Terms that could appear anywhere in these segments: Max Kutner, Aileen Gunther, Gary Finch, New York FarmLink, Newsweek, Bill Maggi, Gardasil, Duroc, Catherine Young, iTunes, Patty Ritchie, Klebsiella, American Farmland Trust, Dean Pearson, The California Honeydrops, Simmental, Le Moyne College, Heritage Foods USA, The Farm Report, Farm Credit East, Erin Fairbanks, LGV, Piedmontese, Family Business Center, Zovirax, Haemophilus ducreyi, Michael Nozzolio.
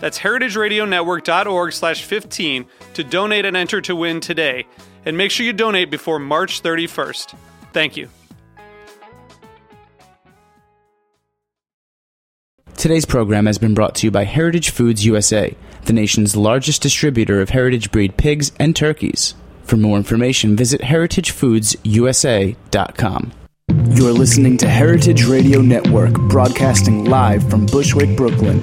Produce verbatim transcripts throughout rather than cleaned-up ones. That's heritage radio network dot org slash fifteen to donate and enter to win today. And make sure you donate before March thirty-first. Thank you. Today's program has been brought to you by Heritage Foods U S A, the nation's largest distributor of heritage breed pigs and turkeys. For more information, visit heritage foods u s a dot com. You're listening to Heritage Radio Network, broadcasting live from Bushwick, Brooklyn.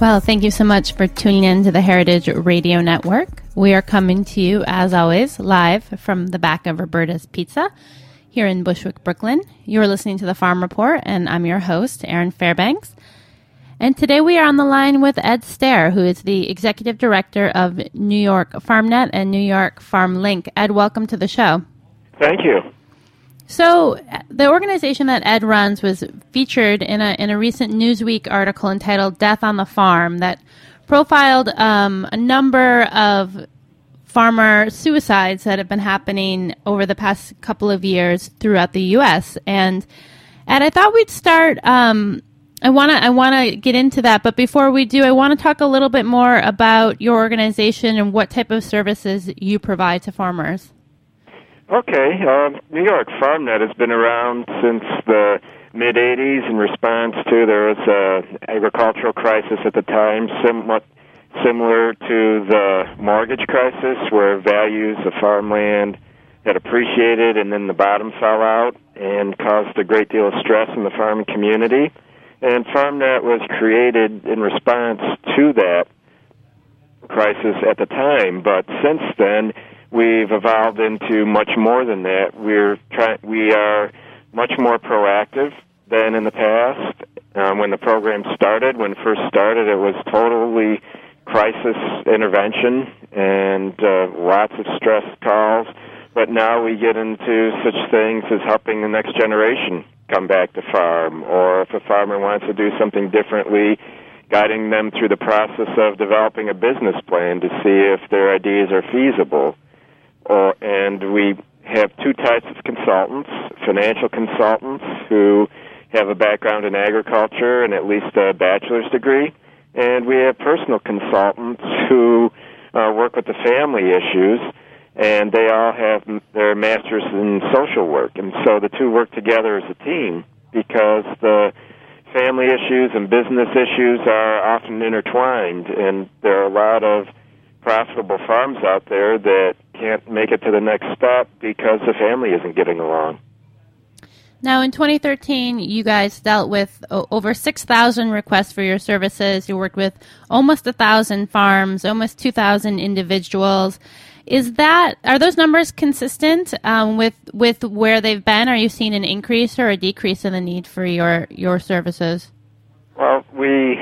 Well, thank you so much for tuning in to the Heritage Radio Network. We are coming to you, as always, live from the back of Roberta's Pizza here in Bushwick, Brooklyn. You're listening to The Farm Report, and I'm your host, Erin Fairbanks. And today we are on the line with Ed Staehr, who is the Executive Director of New York FarmNet and New York FarmLink. Ed, welcome to the show. Thank you. So the organization that Ed runs was featured in a in a recent Newsweek article entitled Death on the Farm that profiled um, a number of farmer suicides that have been happening over the past couple of years throughout the U S. And Ed, I thought we'd start, um, I want to I want to get into that, but before we do, I want to talk a little bit more about your organization and what type of services you provide to farmers. Okay. Uh, New York FarmNet has been around since the mid-eighties in response to there was an agricultural crisis at the time, somewhat similar to the mortgage crisis where values of farmland had appreciated and then the bottom fell out and caused a great deal of stress in the farming community. And FarmNet was created in response to that crisis at the time, but since then, we've evolved into much more than that. We're try- we are much more proactive than in the past. Um, when the program started, when it first started, it was totally crisis intervention and uh, lots of stress calls. But now we get into such things as helping the next generation come back to farm, or if a farmer wants to do something differently, guiding them through the process of developing a business plan to see if their ideas are feasible. Or, and we have two types of consultants, financial consultants who have a background in agriculture and at least a bachelor's degree, and we have personal consultants who uh, work with the family issues, and they all have their master's in social work. And so the two work together as a team because the family issues and business issues are often intertwined, and there are a lot of profitable farms out there that can't make it to the next step because the family isn't getting along. Now, in twenty thirteen, you guys dealt with over six thousand requests for your services. You worked with almost one thousand farms, almost two thousand individuals. Is that are those numbers consistent um, with with where they've been? Are you seeing an increase or a decrease in the need for your, your services? Well, we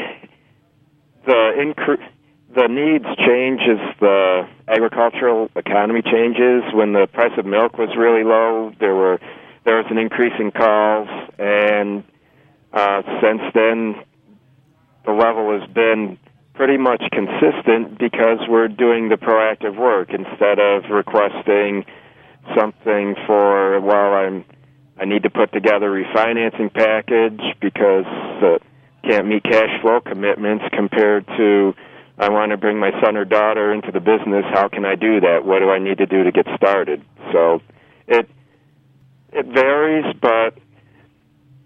the increase. The needs change as the agricultural economy changes. When the price of milk was really low, there were there was an increase in calls, and uh, since then the level has been pretty much consistent because we're doing the proactive work instead of requesting something for, well, I'm I need to put together a refinancing package because uh, can't meet cash flow commitments compared to I want to bring my son or daughter into the business. How can I do that? What do I need to do to get started? So it it varies, but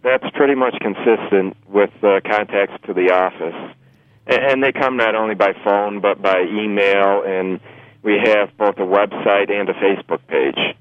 that's pretty much consistent with uh, contacts to the office. And they come not only by phone, but by email, and we have both a website and a Facebook page.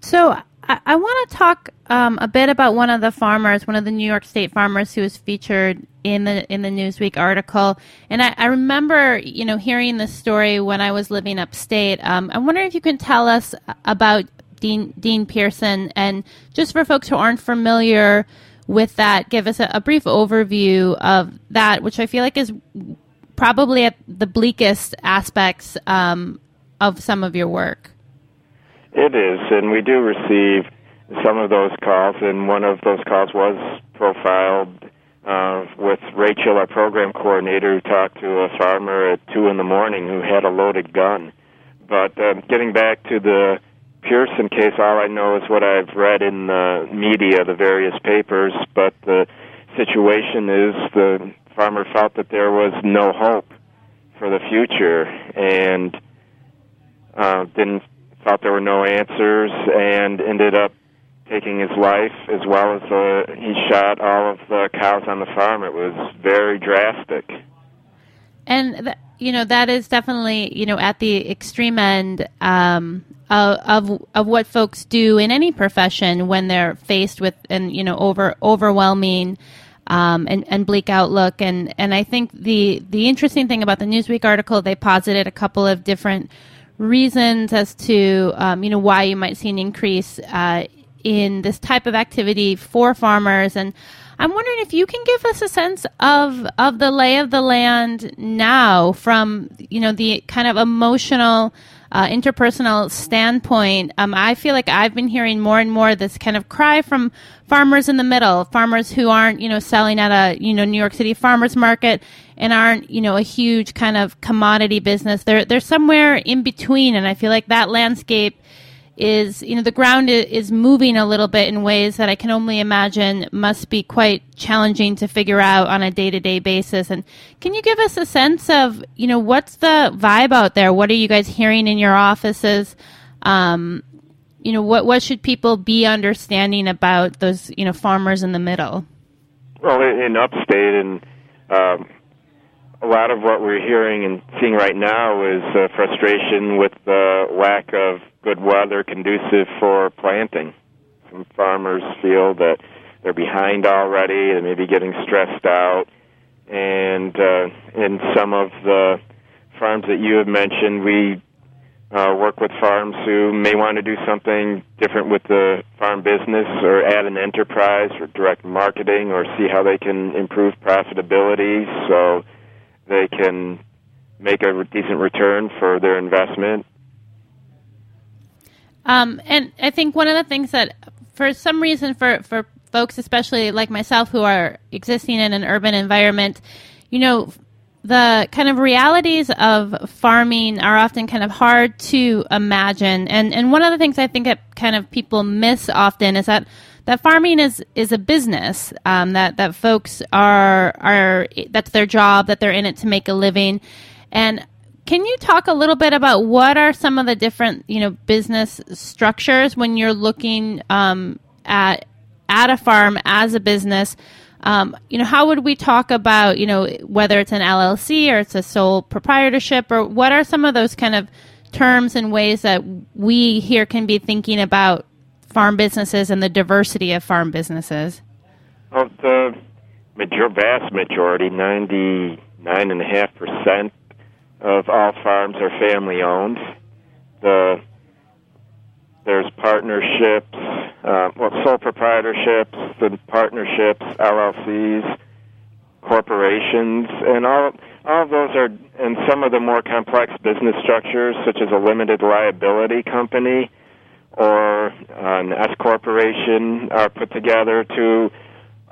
So I, I want to talk um, a bit about one of the farmers, one of the New York State farmers who was featured in the in the Newsweek article. And I, I remember, you know, hearing this story when I was living upstate. Um, I wonder if you can tell us about Dean, Dean Pearson, and just for folks who aren't familiar with that, give us a, a brief overview of that, which I feel like is probably at the bleakest aspects um, of some of your work. It is, and we do receive some of those calls, and one of those calls was profiled uh, with Rachel, our program coordinator, who talked to a farmer at two in the morning who had a loaded gun. But uh, getting back to the Pearson case, all I know is what I've read in the media, the various papers, but the situation is the farmer felt that there was no hope for the future and uh, didn't thought there were no answers and ended up taking his life, as well as uh, he shot all of the cows on the farm. It was very drastic. And th- you know, that is definitely, you know, at the extreme end um, of of what folks do in any profession when they're faced with an, you know, over overwhelming um, and, and bleak outlook. And, and I think the, the interesting thing about the Newsweek article, they posited a couple of different reasons as to, um, you know, why you might see an increase uh, in this type of activity for farmers. And I'm wondering if you can give us a sense of of the lay of the land now from, you know, the kind of emotional, uh, interpersonal standpoint. Um, I feel like I've been hearing more and more this kind of cry from farmers in the middle, farmers who aren't, you know, selling at a, you know, New York City farmers market and aren't, you know, a huge kind of commodity business. They're, they're somewhere in between. And I feel like that landscape is, you know, the ground is moving a little bit in ways that I can only imagine must be quite challenging to figure out on a day-to-day basis. And can you give us a sense of, you know, what's the vibe out there? What are you guys hearing in your offices? Um, you know, what, what should people be understanding about those, you know, farmers in the middle? Well, in upstate, and um, a lot of what we're hearing and seeing right now is uh, frustration with the lack of good weather conducive for planting. Some farmers feel that they're behind already, they may be getting stressed out, and uh, in some of the farms that you have mentioned, we uh, work with farms who may want to do something different with the farm business or add an enterprise or direct marketing or see how they can improve profitability so they can make a decent return for their investment. Um, and I think one of the things that, for some reason, for, for folks, especially like myself, who are existing in an urban environment, you know, the kind of realities of farming are often kind of hard to imagine. And, and one of the things I think that kind of people miss often is that, that farming is, is a business, um, that, that folks are, are, that's their job, that they're in it to make a living. And can you talk a little bit about what are some of the different, you know, business structures when you're looking um, at at a farm as a business? Um, you know, how would we talk about, you know, whether it's an L L C or it's a sole proprietorship, or what are some of those kind of terms and ways that we here can be thinking about farm businesses and the diversity of farm businesses? Well, the major, vast majority, ninety-nine point five percent of all farms are family-owned. The, there's partnerships, uh, well, sole proprietorships, the partnerships, L L Cs, corporations, and all all of those are, and some of the more complex business structures, such as a limited liability company or an S corporation, are put together to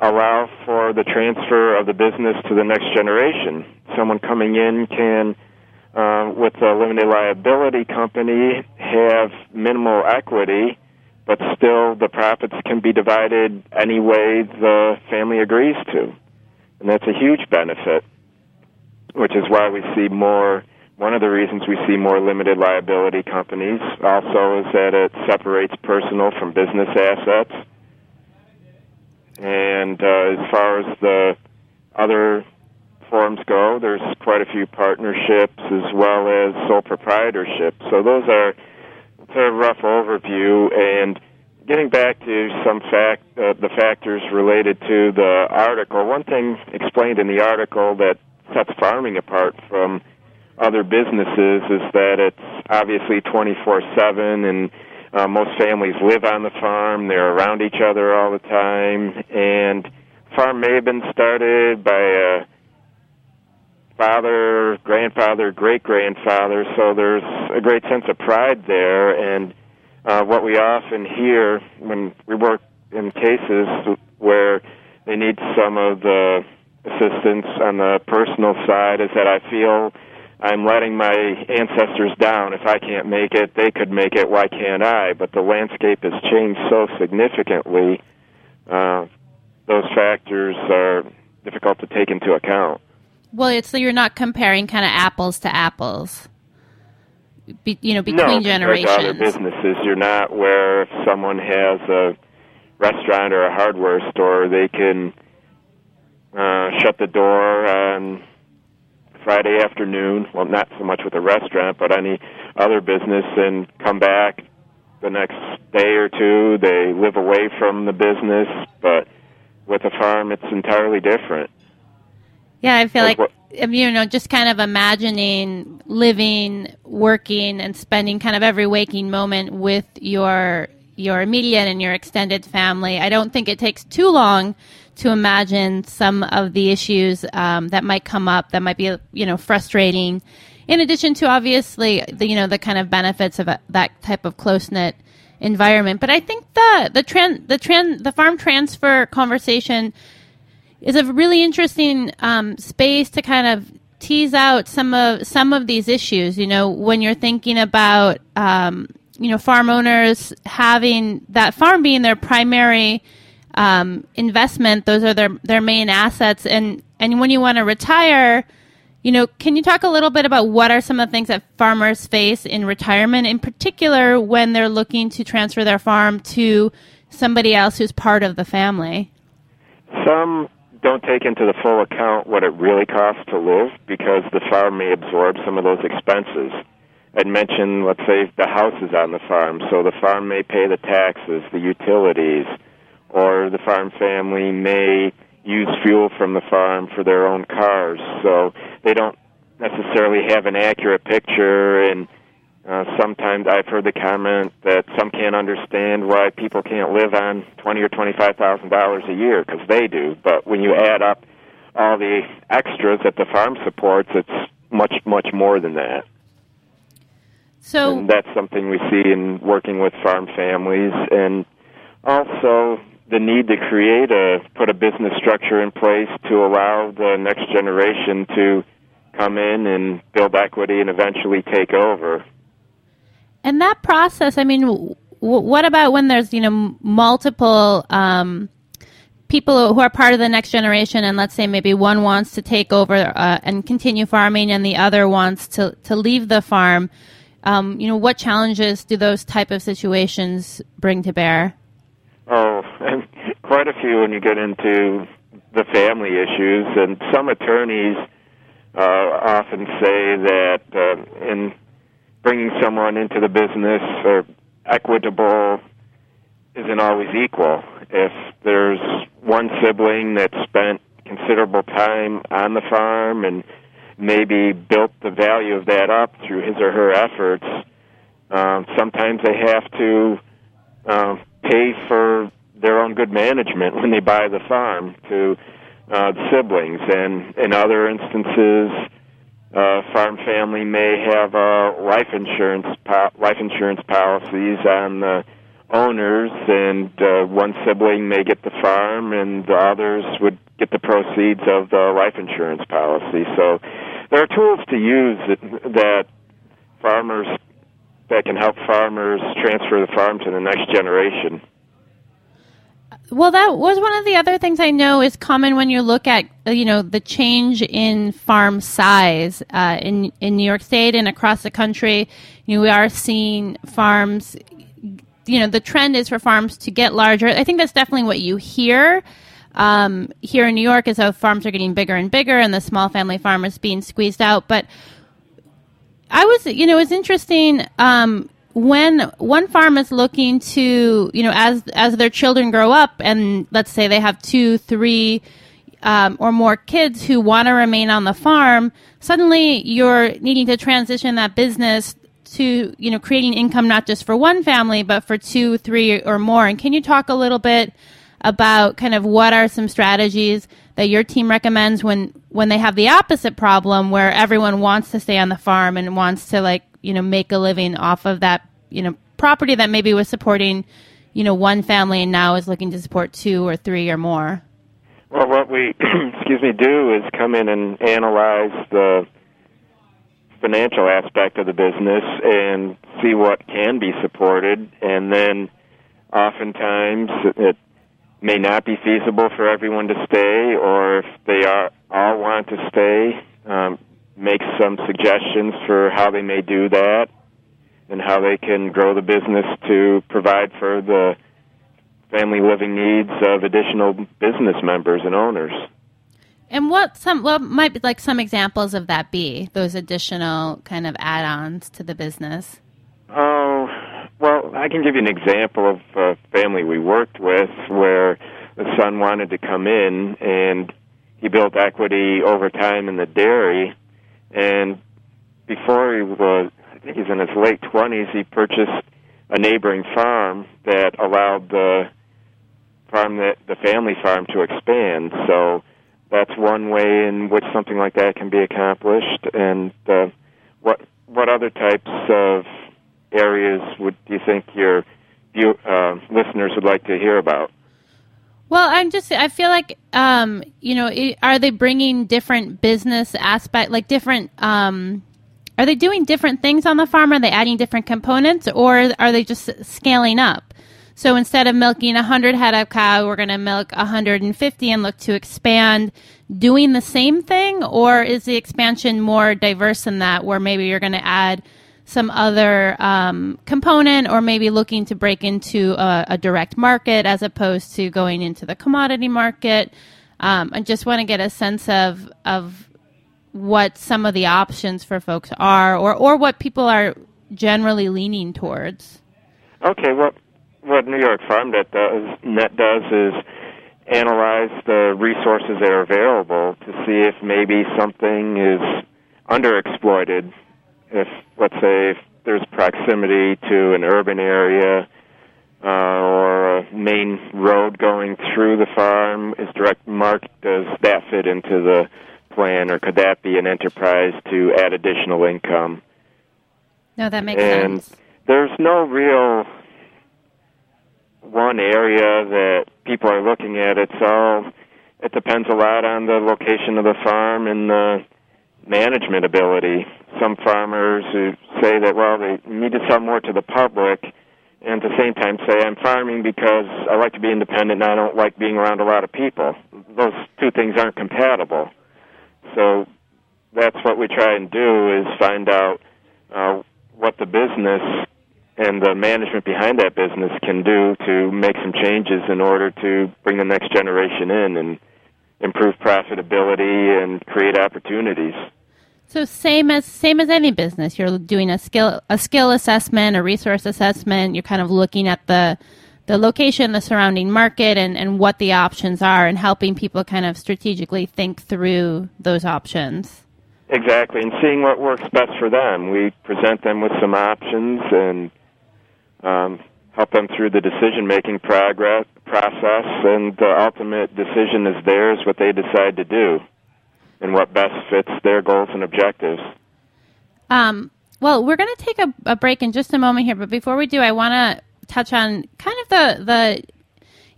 allow for the transfer of the business to the next generation. Someone coming in can, Uh, with a limited liability company, have minimal equity, but still the profits can be divided any way the family agrees to. And that's a huge benefit, which is why we see more, one of the reasons we see more limited liability companies also is that it separates personal from business assets. And uh, as far as the other forms go, there's quite a few partnerships as well as sole proprietorship. So those are sort of rough overview. And getting back to some fact, uh, the factors related to the article, one thing explained in the article that sets farming apart from other businesses is that it's obviously twenty-four seven, and uh, most families live on the farm. They're around each other all the time. And Farm Maven started by a father, grandfather, great-grandfather, so there's a great sense of pride there. And Uh, what we often hear when we work in cases where they need some of the assistance on the personal side is that I feel I'm letting my ancestors down. If I can't make it, they could make it. Why can't I? But the landscape has changed so significantly, uh, those factors are difficult to take into account. Well, it's so you're not comparing kind of apples to apples. Be, you know, between no, generations. Other businesses, you're not where if someone has a restaurant or a hardware store, they can uh, shut the door on Friday afternoon. Well, not so much with a restaurant, but any other business, and come back the next day or two. They live away from the business, but with a farm, it's entirely different. Yeah, I feel like, like what, you know, just kind of imagining living, working, and spending kind of every waking moment with your your immediate and your extended family. I don't think it takes too long to imagine some of the issues um, that might come up that might be, you know, frustrating. In addition to obviously, the, you know, the kind of benefits of a, that type of close-knit environment. But I think the the tran- the tran- the farm transfer conversation is a really interesting um, space to kind of tease out some of some of these issues. You know, when you're thinking about um, you know, farm owners having that farm being their primary um, investment, those are their their main assets. And and when you want to retire, you know, can you talk a little bit about what are some of the things that farmers face in retirement, in particular when they're looking to transfer their farm to somebody else who's part of the family? Some don't take into the full account what it really costs to live, because the farm may absorb some of those expenses. I'd mentioned, let's say, the house is on the farm, so the farm may pay the taxes, the utilities, or the farm family may use fuel from the farm for their own cars. So they don't necessarily have an accurate picture, and uh, sometimes I've heard the comment that some can't understand why people can't live on twenty or twenty-five thousand dollars a year, because they do. But when you add up all the extras that the farm supports, it's much, much more than that. So and that's something we see in working with farm families, and also the need to create a put a business structure in place to allow the next generation to come in and build equity and eventually take over. And that process, I mean, w- what about when there's, you know, multiple um, people who are part of the next generation, and let's say maybe one wants to take over uh, and continue farming, and the other wants to, to leave the farm. Um, you know, what challenges do those type of situations bring to bear? Oh, and quite a few when you get into the family issues, and some attorneys uh, often say that uh, in bringing someone into the business, or equitable, isn't always equal. If there's one sibling that spent considerable time on the farm and maybe built the value of that up through his or her efforts, um, sometimes they have to uh, pay for their own good management when they buy the farm to uh, the siblings. And in other instances, Uh, farm family may have uh, life insurance po- life insurance policies on the owners, and uh, one sibling may get the farm, and the others would get the proceeds of the life insurance policy. So there are tools to use that, that farmers that can help farmers transfer the farm to the next generation. Well, that was one of the other things I know is common when you look at, you know, the change in farm size uh, in in New York State and across the country. You know, we are seeing farms, you know, the trend is for farms to get larger. I think that's definitely what you hear um, here in New York, is how farms are getting bigger and bigger and the small family farm is being squeezed out. But I was, you know, it was interesting. Um, When one farm is looking to, you know, as as their children grow up, and let's say they have two, three, um, or more kids who want to remain on the farm, suddenly you're needing to transition that business to, you know, creating income not just for one family, but for two, three, or more. And can you talk a little bit about kind of what are some strategies that your team recommends when, when they have the opposite problem, where everyone wants to stay on the farm and wants to, like, you know, make a living off of that, you know, property that maybe was supporting, you know, one family and now is looking to support two or three or more? Well, what we, excuse me, do is come in and analyze the financial aspect of the business and see what can be supported. And then oftentimes it may not be feasible for everyone to stay, or if they are, all want to stay, um, make some suggestions for how they may do that and how they can grow the business to provide for the family living needs of additional business members and owners. And what some what might be like some examples of that be, those additional kind of add-ons to the business? Oh, well, I can give you an example of a family we worked with where the son wanted to come in and he built equity over time in the dairy. And before he was, I think he's in his late twenties, he purchased a neighboring farm that allowed the farm, that the family farm, to expand. So that's one way in which something like that can be accomplished. And uh, what what other types of areas would do you think your you, uh, listeners would like to hear about? Well, I'm just, I feel like, um, you know, are they bringing different business aspect, like different, um, are they doing different things on the farm? Are they adding different components, or are they just scaling up? So instead of milking one hundred head of cow, we're going to milk one hundred fifty and look to expand doing the same thing? Or is the expansion more diverse than that, where maybe you're going to add some other um, component, or maybe looking to break into a, a direct market as opposed to going into the commodity market? Um, I just want to get a sense of of what some of the options for folks are, or, or what people are generally leaning towards. Okay, well, what New York FarmNet does, Net does is analyze the resources that are available to see if maybe something is underexploited. If, let's say, if there's proximity to an urban area uh, or a main road going through the farm, is direct market, does that fit into the plan, or could that be an enterprise to add additional income? No, that makes and sense. And there's no real one area that people are looking at. It's all, it depends a lot on the location of the farm and the management ability. Some farmers who say that, well, they need to sell more to the public, and at the same time say, I'm farming because I like to be independent and I don't like being around a lot of people. Those two things aren't compatible. So that's what we try and do, is find out uh, what the business and the management behind that business can do to make some changes in order to bring the next generation in and improve profitability and create opportunities. So same as same as any business, you're doing a skill a skill assessment, a resource assessment. You're kind of looking at the the location, the surrounding market, and, and what the options are, and helping people kind of strategically think through those options. Exactly, and seeing what works best for them. We present them with some options and um, help them through the decision-making progress, process, and the ultimate decision is theirs, what they decide to do, and what best fits their goals and objectives. Um, well, we're going to take a, a break in just a moment here, but before we do, I want to touch on kind of the the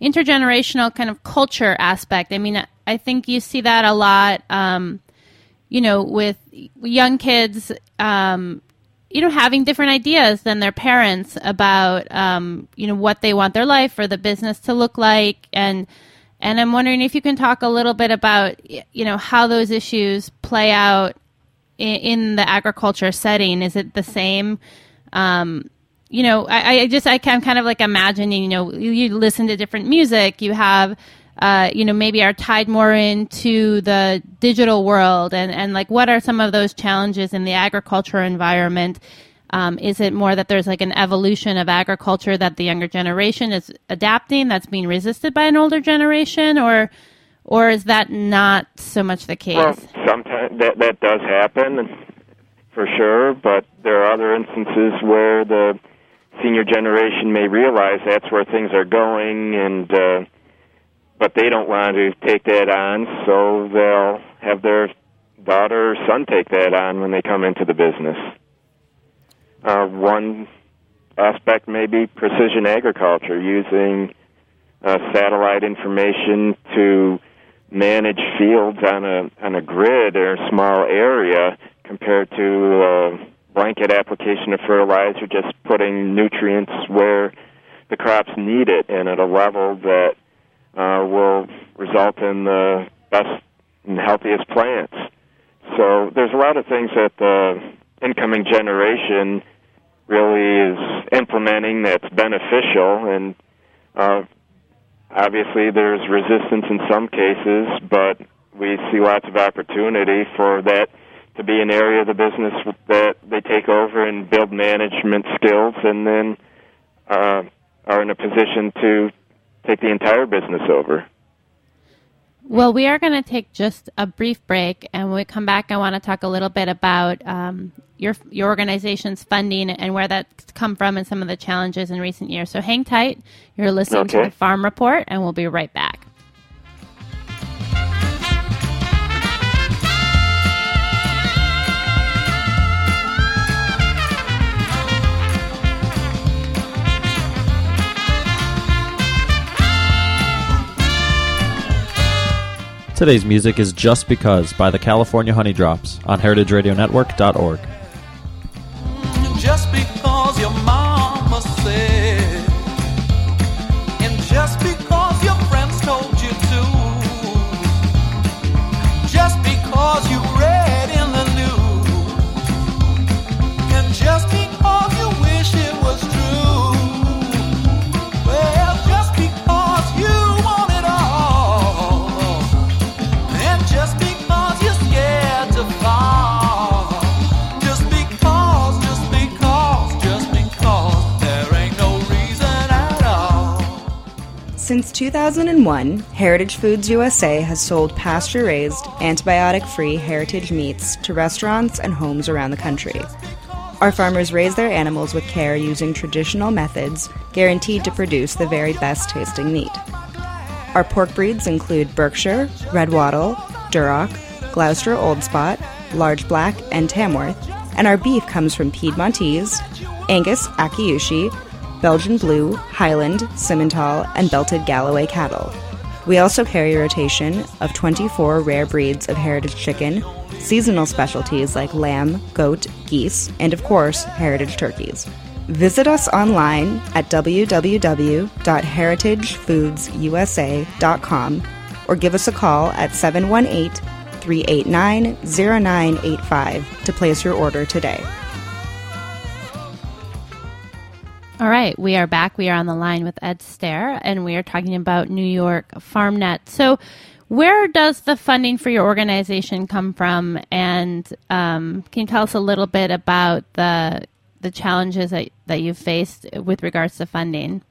intergenerational kind of culture aspect. I mean, I think you see that a lot, um, you know, with young kids, um, you know, having different ideas than their parents about, um, you know, what they want their life or the business to look like. And and I'm wondering if you can talk a little bit about, you know, how those issues play out in, in the agriculture setting. Is it the same? Um, you know, I, I just, I can kind of like imagining, you know, you, you listen to different music, you have, uh, you know, maybe are tied more into the digital world, and, and like, what are some of those challenges in the agriculture environment? Um, is it more that there's like an evolution of agriculture that the younger generation is adapting that's being resisted by an older generation, or, or is that not so much the case? Well, sometimes that, that does happen for sure, but there are other instances where the senior generation may realize that's where things are going, and uh, but they don't want to take that on, so they'll have their daughter or son take that on when they come into the business. Uh, one aspect may be precision agriculture, using uh, satellite information to manage fields on a on a grid or a small area, compared to uh, blanket application of fertilizer, just putting nutrients where the crops need it and at a level that uh, will result in the best and healthiest plants. So there's a lot of things that the incoming generation really is implementing that's beneficial, and uh, obviously there's resistance in some cases, but we see lots of opportunity for that to be an area of the business that they take over and build management skills, and then uh, are in a position to take the entire business over. Well, we are going to take just a brief break, and when we come back, I want to talk a little bit about um, your your organization's funding and where that's come from and some of the challenges in recent years. So hang tight. You're listening okay. to The Farm Report, and we'll be right back. Today's music is Just Because by the California Honeydrops on heritage radio network dot org. Just because your mama said, and just because your friends told you to, just because you read in the news, and just because you wish it was true, well, just because you Since two thousand one, Heritage Foods U S A has sold pasture-raised, antibiotic-free heritage meats to restaurants and homes around the country. Our farmers raise their animals with care using traditional methods, guaranteed to produce the very best-tasting meat. Our pork breeds include Berkshire, Red Wattle, Duroc, Gloucester Old Spot, Large Black, and Tamworth, and our beef comes from Piedmontese, Angus Akiyushi, Belgian Blue, Highland, Simmental, and Belted Galloway cattle. We also carry a rotation of twenty-four rare breeds of heritage chicken, seasonal specialties like lamb, goat, geese, and of course, heritage turkeys. Visit us online at w w w dot heritage foods u s a dot com or give us a call at seven one eight, three eight nine, zero nine eight five to place your order today. All right, we are back. We are on the line with Ed Staehr, and we are talking about New York FarmNet. So where does the funding for your organization come from? And um, can you tell us a little bit about the the challenges that, that you've faced with regards to funding?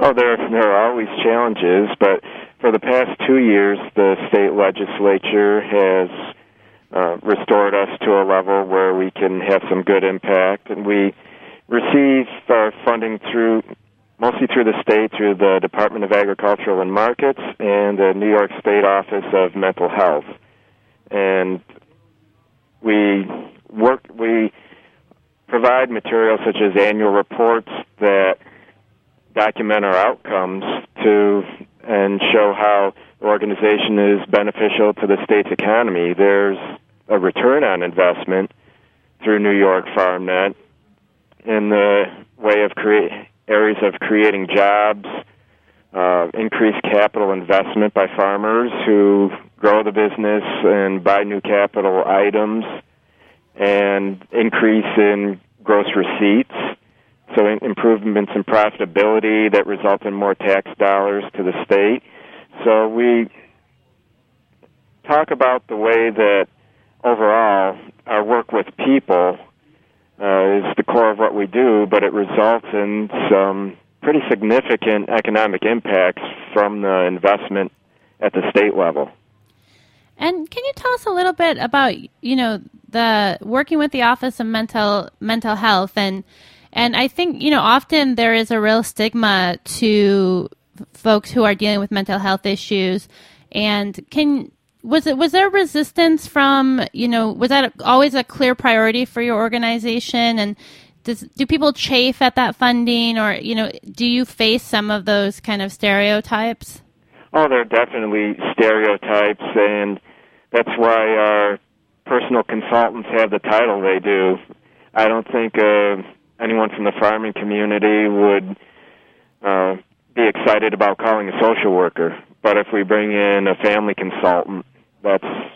Oh, there, there are always challenges, but for the past two years, the state legislature has uh, restored us to a level where we can have some good impact, and we receive our funding through mostly through the state, through the Department of Agricultural and Markets and the New York State Office of Mental Health. And we work, we provide materials such as annual reports that document our outcomes to and show how the organization is beneficial to the state's economy. There's a return on investment through New York FarmNet, in the way of create areas of creating jobs, uh, increased capital investment by farmers who grow the business and buy new capital items, and increase in gross receipts. So improvements in profitability that result in more tax dollars to the state. So we talk about the way that overall our work with people uh, is the core of what we do, but it results in some pretty significant economic impacts from the investment at the state level. And can you tell us a little bit about, you know, the working with the Office of Mental Mental Health? And And I think, you know, often there is a real stigma to folks who are dealing with mental health issues. And can was it was there resistance from, you know, was that always a clear priority for your organization? And does, do people chafe at that funding, or, you know, do you face some of those kind of stereotypes? Oh, there are definitely stereotypes, and that's why our personal consultants have the title they do. I don't think uh, anyone from the farming community would uh, be excited about calling a social worker. But if we bring in a family consultant, that's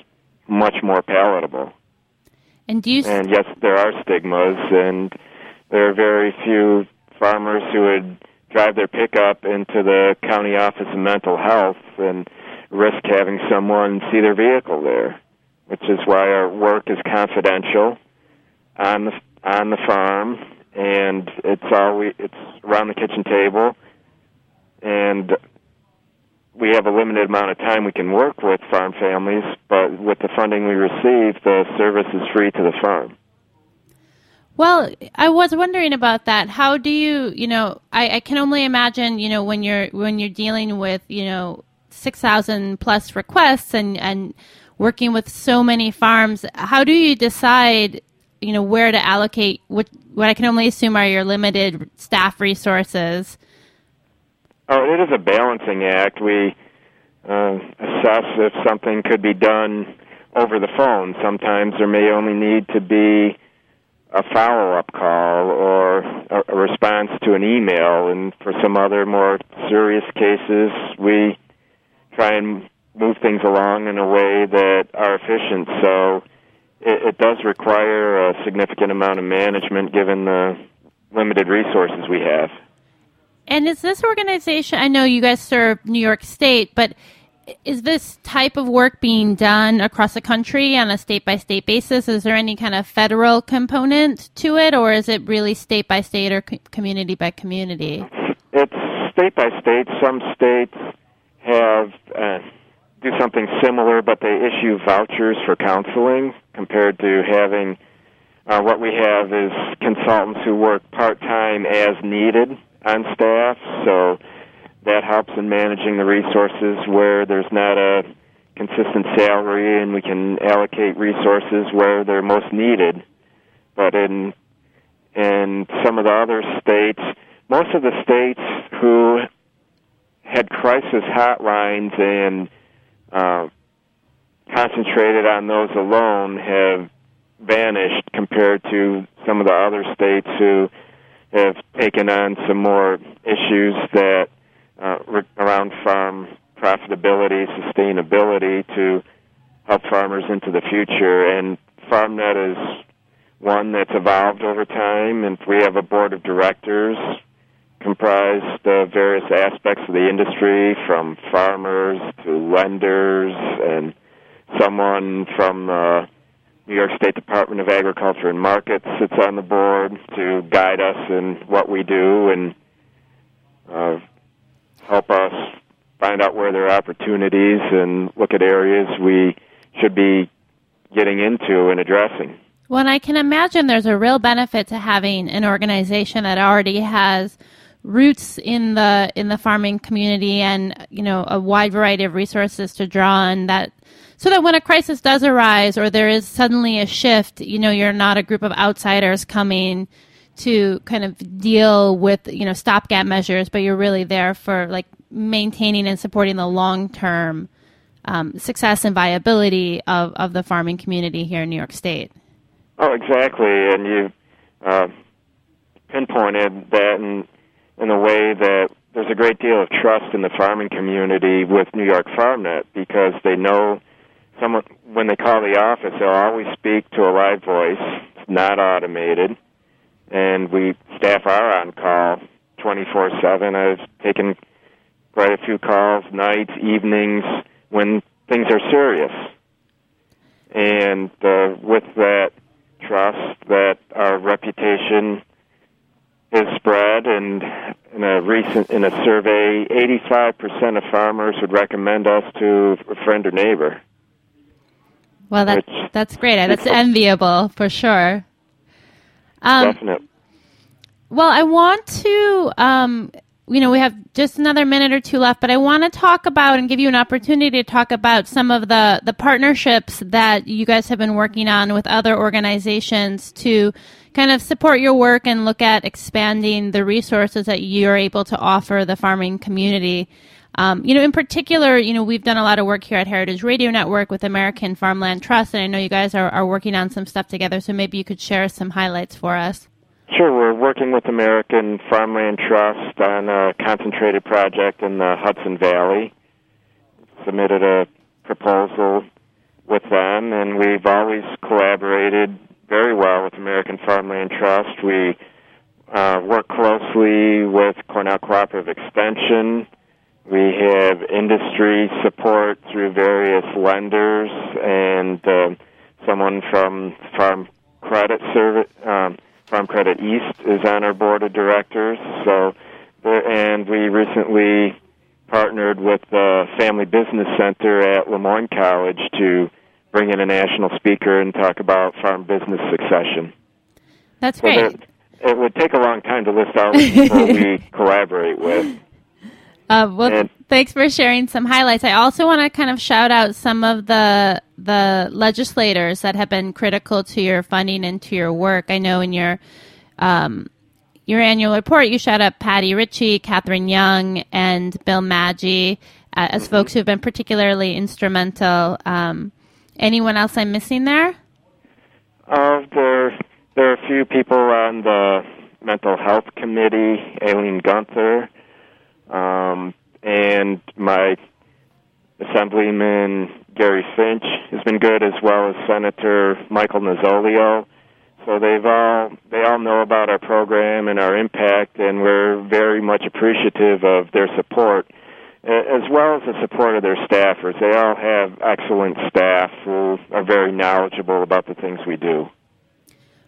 much more palatable. And, do you st- and yes, there are stigmas, and there are very few farmers who would drive their pickup into the county office of mental health and risk having someone see their vehicle there, which is why our work is confidential on the, on the farm. And it's always, it's around the kitchen table, and we have a limited amount of time we can work with farm families, but with the funding we receive, the service is free to the farm. Well, I was wondering about that. How do you, you know, I, I can only imagine, you know, when you're when you're dealing with, you know, six thousand plus requests and, and working with so many farms, how do you decide, you know, where to allocate what, what I can only assume are your limited staff resources? Oh, it is a balancing act. We uh, assess if something could be done over the phone. Sometimes there may only need to be a follow-up call or a response to an email. And for some other more serious cases, we try and move things along in a way that are efficient. So it, it does require a significant amount of management given the limited resources we have. And is this organization, I know you guys serve New York State, but is this type of work being done across the country on a state-by-state basis? Is there any kind of federal component to it, or is it really state-by-state or community-by-community? It's state-by-state. Some states have uh, do something similar, but they issue vouchers for counseling compared to having uh, what we have is consultants who work part-time as needed on staff, so that helps in managing the resources where there's not a consistent salary, and we can allocate resources where they're most needed. But in in some of the other states, most of the states who had crisis hotlines and uh, concentrated on those alone have vanished compared to some of the other states who have taken on some more issues that uh, around farm profitability, sustainability, to help farmers into the future. And FarmNet is one that's evolved over time, and we have a board of directors comprised of various aspects of the industry, from farmers to lenders, and someone from uh, New York State Department of Agriculture and Markets sits on the board to guide us in what we do and uh, help us find out where there are opportunities and look at areas we should be getting into and addressing. Well, and I can imagine there's a real benefit to having an organization that already has roots in the in the farming community and, you know, a wide variety of resources to draw on, that so that when a crisis does arise or there is suddenly a shift, you know, you're not a group of outsiders coming to kind of deal with, you know, stopgap measures, but you're really there for, like, maintaining and supporting the long-term um, success and viability of, of the farming community here in New York State. Oh, exactly. And you uh, pinpointed that in, in a way that there's a great deal of trust in the farming community with New York FarmNet, because they know someone, when they call the office, they'll always speak to a live voice. It's not automated. And we staff are on call twenty-four seven. I've taken quite a few calls, nights, evenings, when things are serious. And uh, with that trust, that our reputation is spread, and in a recent in a survey, eighty-five percent of farmers would recommend us to a friend or neighbor. Well, that's which, that's great. That's enviable for sure. Um, definite. Well, I want to, um, you know, we have just another minute or two left, but I want to talk about and give you an opportunity to talk about some of the, the partnerships that you guys have been working on with other organizations to kind of support your work and look at expanding the resources that you're able to offer the farming community. Um, you know, in particular, you know, we've done a lot of work here at Heritage Radio Network with American Farmland Trust, and I know you guys are, are working on some stuff together, so maybe you could share some highlights for us. Sure. We're working with American Farmland Trust on a concentrated project in the Hudson Valley. Submitted a proposal with them, and we've always collaborated very well with American Farmland Trust. We uh, work closely with Cornell Cooperative Extension. We have industry support through various lenders, and uh, someone from Farm Credit Service, um, Farm Credit East, is on our board of directors. So, and we recently partnered with the Family Business Center at Le Moyne College to bring in a national speaker and talk about farm business succession. That's great. So there, it would take a long time to list all the people we collaborate with. Uh, well, and, thanks for sharing some highlights. I also want to kind of shout out some of the the legislators that have been critical to your funding and to your work. I know in your um, your annual report, you shout out Patty Ritchie, Catherine Young, and Bill Maggi uh, as mm-hmm. folks who have been particularly instrumental. Um, anyone else I'm missing there? Uh, there, there are a few people on the Mental Health Committee, Aileen Gunther, Um, and my Assemblyman Gary Finch has been good, as well as Senator Michael Nozzolio. So they've all they all know about our program and our impact, and we're very much appreciative of their support, as well as the support of their staffers. They all have excellent staff who are very knowledgeable about the things we do.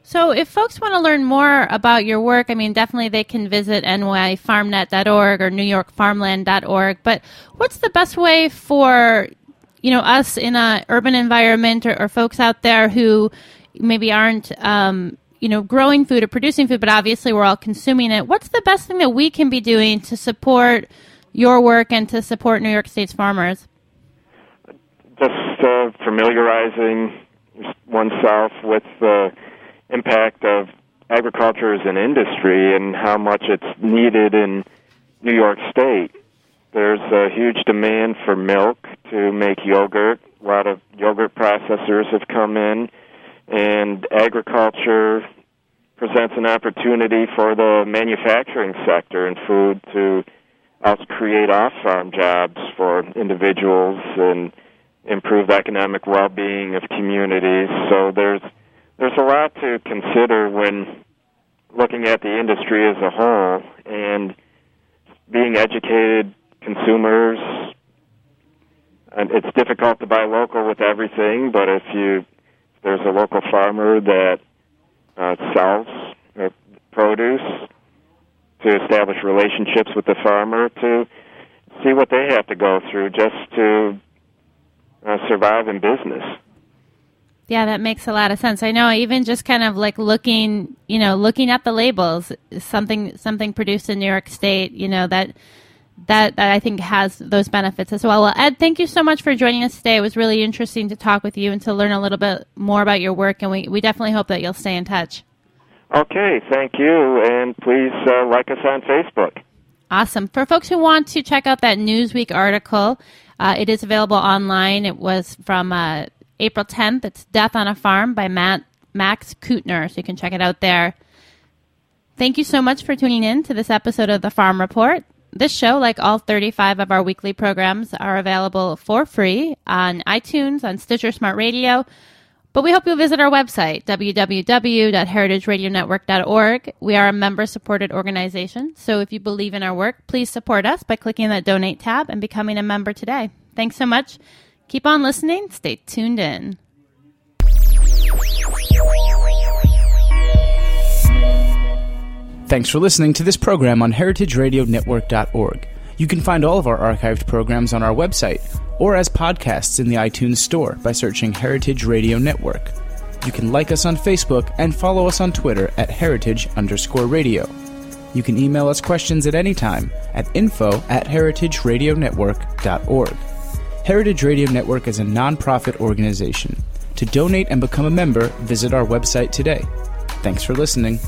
So if folks want to learn more about your work, I mean, definitely they can visit N Y farm net dot org or New York farmland dot org. But what's the best way for, you know, us in an urban environment, or, or folks out there who maybe aren't, um, you know, growing food or producing food, but obviously we're all consuming it. What's the best thing that we can be doing to support your work and to support New York State's farmers? Just uh, familiarizing oneself with the uh, impact of agriculture as an industry and how much it's needed in New York State. There's a huge demand for milk to make yogurt. A lot of yogurt processors have come in, and agriculture presents an opportunity for the manufacturing sector and food to also create off-farm jobs for individuals and improve the economic well-being of communities. So there's There's a lot to consider when looking at the industry as a whole, and being educated consumers. And it's difficult to buy local with everything, but if you if there's a local farmer that uh, sells or produce, to establish relationships with the farmer, to see what they have to go through just to uh, survive in business. Yeah, that makes a lot of sense. I know even just kind of like looking, you know, looking at the labels, something something produced in New York State, you know, that, that that I think has those benefits as well. Well, Ed, thank you so much for joining us today. It was really interesting to talk with you and to learn a little bit more about your work, and we, we definitely hope that you'll stay in touch. Okay, thank you, and please uh, like us on Facebook. Awesome. For folks who want to check out that Newsweek article, uh, it is available online. It was from... Uh, April tenth, it's Death on a Farm by Matt, Max Kutner, so you can check it out there. Thank you so much for tuning in to this episode of The Farm Report. This show, like all thirty-five of our weekly programs, are available for free on iTunes, on Stitcher Smart Radio. But we hope you'll visit our website, w w w dot heritage radio network dot org. We are a member-supported organization, so if you believe in our work, please support us by clicking that Donate tab and becoming a member today. Thanks so much. Keep on listening. Stay tuned in. Thanks for listening to this program on heritage radio network dot org. You can find all of our archived programs on our website or as podcasts in the iTunes store by searching Heritage Radio Network. You can like us on Facebook and follow us on Twitter at heritage underscore radio. You can email us questions at any time at info at heritage radio network dot org. Heritage Radio Network is a nonprofit organization. To donate and become a member, visit our website today. Thanks for listening.